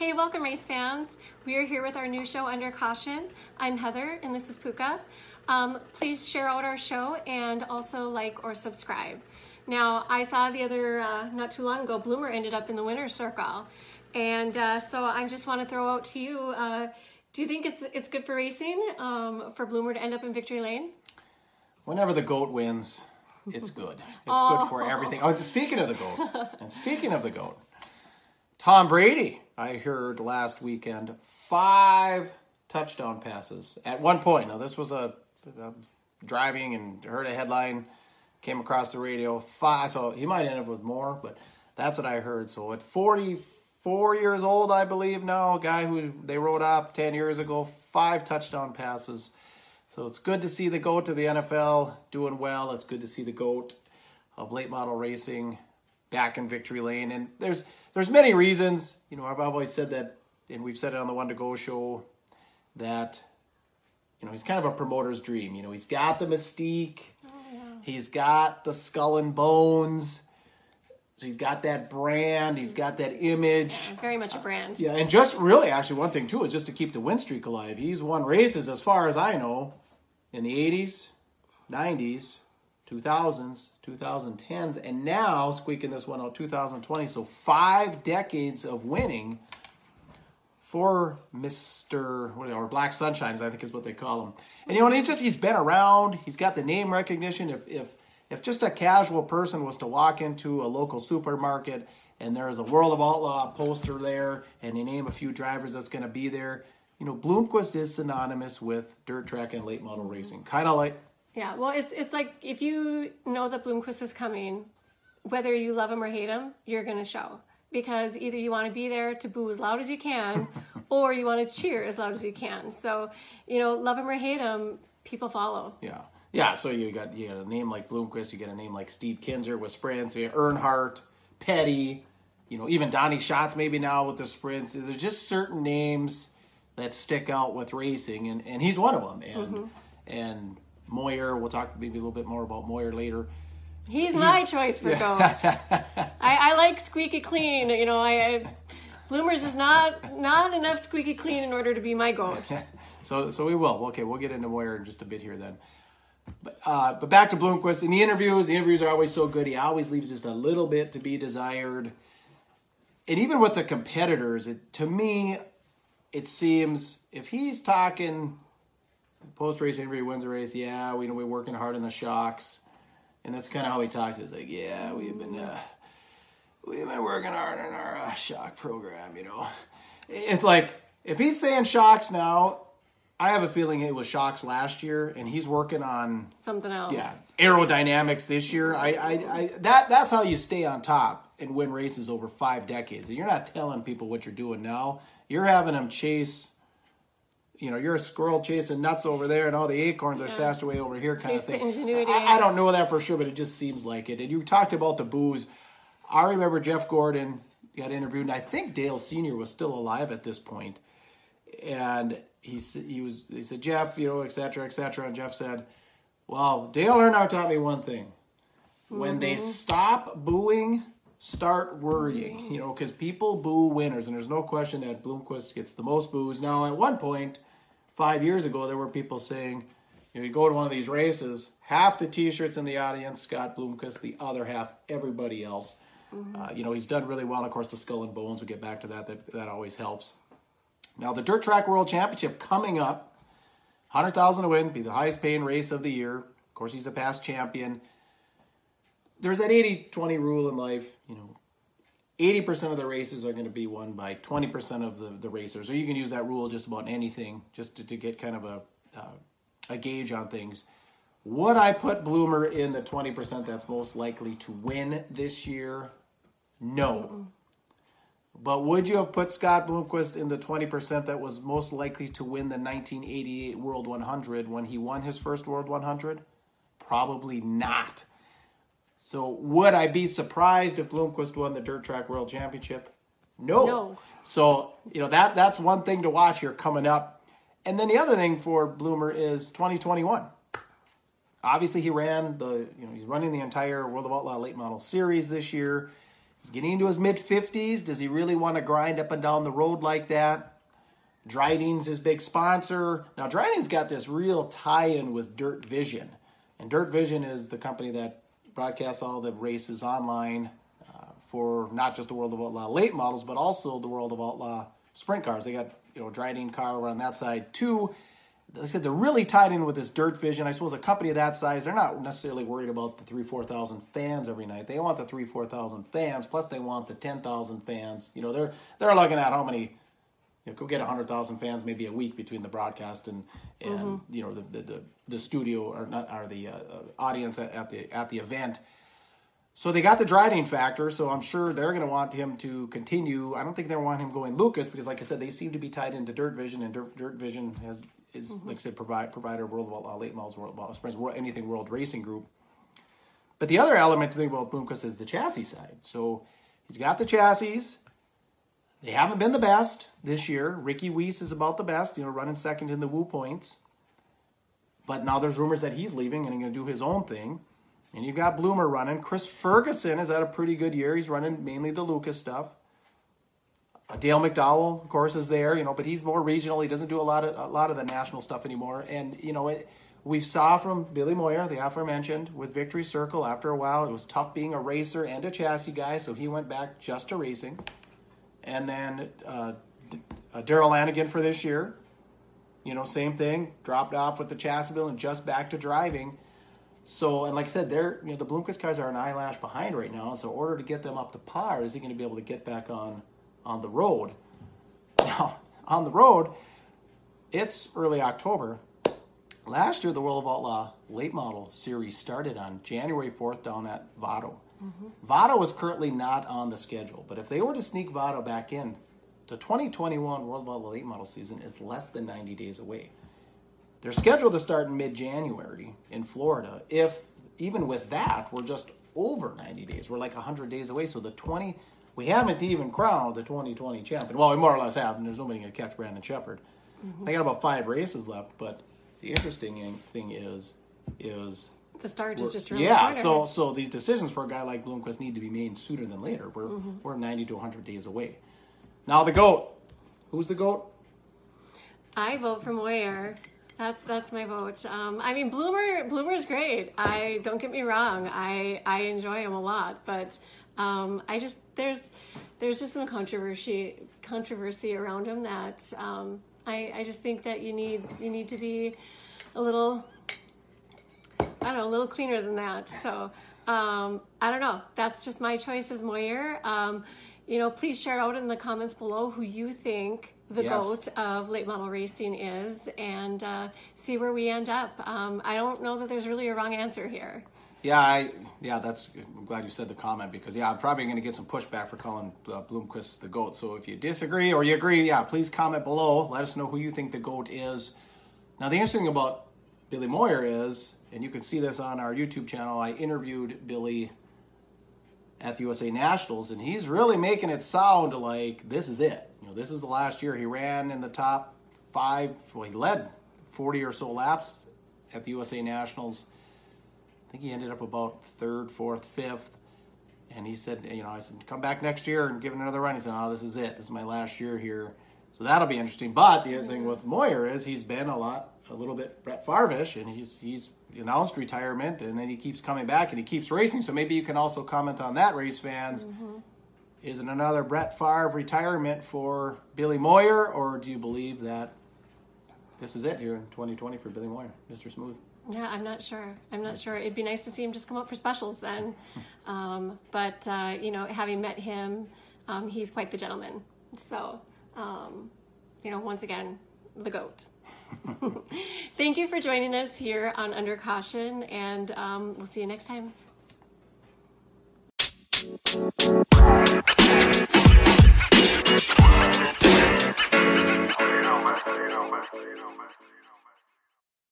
Hey, welcome race fans. We are here with our new show, Under Caution. I'm Heather and this is Puka. Please share out our show and also like or subscribe. Now, I saw the other, not too long ago, Bloomer ended up in the winner's circle. And so I just want to throw out to you, do you think it's good for racing for Bloomer to end up in victory lane? Whenever the GOAT wins, it's good. It's good for everything. Oh, speaking of the GOAT, and speaking of the GOAT, Tom Brady, I heard last weekend, 5 touchdown passes at one point. Now, this was a driving and heard a headline, came across the radio, 5. So he might end up with more, but that's what I heard. So at 44 years old, I believe now, a guy who they wrote off 10 years ago, 5 touchdown passes. So it's good to see the GOAT of the NFL doing well. It's good to see the GOAT of late model racing back in victory lane. And there's many reasons. You know, I've always said that, and we've said it on the One to Go show, that, you know, he's kind of a promoter's dream. You know, he's got the mystique. Oh, yeah. He's got the skull and bones. So he's got that brand. He's got that image. Very much a brand. Yeah, and just really, actually, one thing, too, is just to keep the win streak alive. He's won races, as far as I know, in the 80s, 90s, 2000s, 2010s, and now, squeaking this one out, 2020. So 5 decades of winning for Mr. or Black Sunshines, I think is what they call him. And, you know, he's just, he's been around. He's got the name recognition. If just a casual person was to walk into a local supermarket and there is a World of Outlaw poster there and you name a few drivers that's going to be there, you know, Bloomquist is synonymous with dirt track and late model racing. Kind of like... Yeah, well, it's like if you know that Bloomquist is coming, whether you love him or hate him, you're going to show. Because either you want to be there to boo as loud as you can or you want to cheer as loud as you can. So, you know, love him or hate him, people follow. Yeah. Yeah, so you got a name like Bloomquist, you get a name like Steve Kinzer with sprints, you got Earnhardt, Petty, you know, even Donnie Schatz maybe now with the sprints. There's just certain names that stick out with racing, and he's one of them. And and Moyer, we'll talk maybe a little bit more about Moyer later. He's my choice for GOAT. I like squeaky clean, you know. Bloomer's just not enough squeaky clean in order to be my GOAT. so we will. Okay, we'll get into Moyer in just a bit here then. But back to Bloomquist. In the interviews are always so good. He always leaves just a little bit to be desired. And even with the competitors, to me, it seems if he's talking post-race interview, wins the race, yeah, we're working hard in the shocks. And that's kind of how he talks. It's like, yeah, we've been working hard in our shock program, you know. It's like, if he's saying shocks now, I have a feeling it was shocks last year, and he's working on something else. Yeah, aerodynamics this year. That's how you stay on top and win races over 5 decades. And you're not telling people what you're doing now. You're having them chase. You know, you're a squirrel chasing nuts over there, and all the acorns are stashed away over here, kind of thing. Chase the ingenuity. I don't know that for sure, but it just seems like it. And you talked about the boos. I remember Jeff Gordon got interviewed, and I think Dale Sr. was still alive at this point, and he said, Jeff, you know, et cetera, and Jeff said, well, Dale Earnhardt taught me one thing. When they stop booing, start worrying, you know, because people boo winners, and there's no question that Bloomquist gets the most boos. Now, at one point, 5 years ago, there were people saying, you know, you go to one of these races, half the T-shirts in the audience, Scott Bloomquist, the other half, everybody else. You know, he's done really well. And of course, the skull and bones, we'll get back to that. That always helps. Now, the Dirt Track World Championship coming up, $100,000 to win, be the highest paying race of the year. Of course, he's a past champion. There's that 80-20 rule in life. You know, 80% of the races are going to be won by 20% of the racers. Or you can use that rule just about anything, just to get kind of a gauge on things. Would I put Bloomer in the 20% that's most likely to win this year? No. But would you have put Scott Bloomquist in the 20% that was most likely to win the 1988 World 100 when he won his first World 100? Probably not. So would I be surprised if Bloomquist won the Dirt Track World Championship? No. So, you know, that's one thing to watch here coming up. And then the other thing for Bloomer is 2021. Obviously, he's running the entire World of Outlaw Late Model Series this year. He's getting into his mid-50s. Does he really want to grind up and down the road like that? Drydene's his big sponsor. Now, Drydene's got this real tie-in with Dirt Vision. And Dirt Vision is the company that broadcasts all the races online for not just the World of Outlaw late models, but also the World of Outlaw sprint cars. They got, you know, Drydene car over on that side, too. Like I said, they're really tied in with this Dirt Vision. I suppose a company of that size, they're not necessarily worried about the 3,000-4,000 fans every night. They want the 3,000-4,000 fans, plus they want the 10,000 fans. You know, they're looking at how many, you know, go get 100,000 fans maybe a week between the broadcast and you know, the studio or not or the audience at the event. So they got the Drydene factor, so I'm sure they're going to want him to continue. I don't think they want him going Lucas because, like I said, they seem to be tied into Dirt Vision, and Dirt Vision has is, like I said, provider of World of Outlaw late models, World of Outlaw Sprints, anything World Racing Group. But the other element to think about Bloomquist is the chassis side. So he's got the chassis. They haven't been the best this year. Ricky Weiss is about the best, you know, running second in the Woo points. But now there's rumors that he's leaving and he's going to do his own thing. And you've got Bloomer running. Chris Ferguson has had a pretty good year. He's running mainly the Lucas stuff. Dale McDowell, of course, is there, you know, but he's more regional. He doesn't do a lot of the national stuff anymore. And, you know, we saw from Billy Moyer, the aforementioned, with Victory Circle, after a while, it was tough being a racer and a chassis guy, so he went back just to racing. And then Daryl Lanigan for this year, you know, same thing, dropped off with the Chassisville and just back to driving. So, and like I said, they're, you know, the Bloomquist cars are an eyelash behind right now, so in order to get them up to par, is he going to be able to get back on the road? Now, on the road, it's early October. Last year, the World of Outlaw late model series started on January 4th down at Vado. Vado is currently not on the schedule, but if they were to sneak Vado back in, the 2021 World of Outlaw late model season is less than 90 days away. They're scheduled to start in mid-January in Florida. If, even with that, we're just over 90 days. We're like 100 days away, so we haven't even crowned the 2020 champion. Well, we more or less have, and there's nobody going to catch Brandon Shepard. They got about 5 races left, but the interesting thing is the start is just really hard. Yeah, so these decisions for a guy like Bloomquist need to be made sooner than later. We're 90 to 100 days away. Now the GOAT. Who's the GOAT? I vote for Moyer. That's my vote. I mean, Bloomer's great. I don't get me wrong. I enjoy him a lot, but I just there's just some controversy around him that I just think that you need to be a little, a little cleaner than that. So I don't know. That's just my choice as Moyer. You know, please share out in the comments below who you think the GOAT of late model racing is, and see where we end up. I don't know that there's really a wrong answer here. I'm glad you said the comment, because I'm probably going to get some pushback for calling Bloomquist the GOAT. So if you disagree or you agree, please comment below. Let us know who you think the GOAT is. Now, the interesting thing about Billy Moyer is, and you can see this on our YouTube channel, I interviewed Billy at the USA Nationals, and he's really making it sound like this is it. You know, this is the last year. He ran in the top 5. Well, he led 40 or so laps at the USA Nationals. I think he ended up about 3rd, 4th, 5th, and he said, you know, I said, come back next year and give it another run. He said, oh, this is it. This is my last year here. So that'll be interesting. But the other thing with Moyer is he's been a little bit Brett Favre-ish, and he's announced retirement, and then he keeps coming back and he keeps racing. So maybe you can also comment on that, race fans. Is it another Brett Favre retirement for Billy Moyer, or do you believe that this is it here in 2020 for Billy Moyer, Mr. Smooth? Yeah, I'm not sure. It'd be nice to see him just come up for specials then. But you know, having met him, he's quite the gentleman. So, you know, once again, the GOAT. Thank you for joining us here on Under Caution, and we'll see you next time.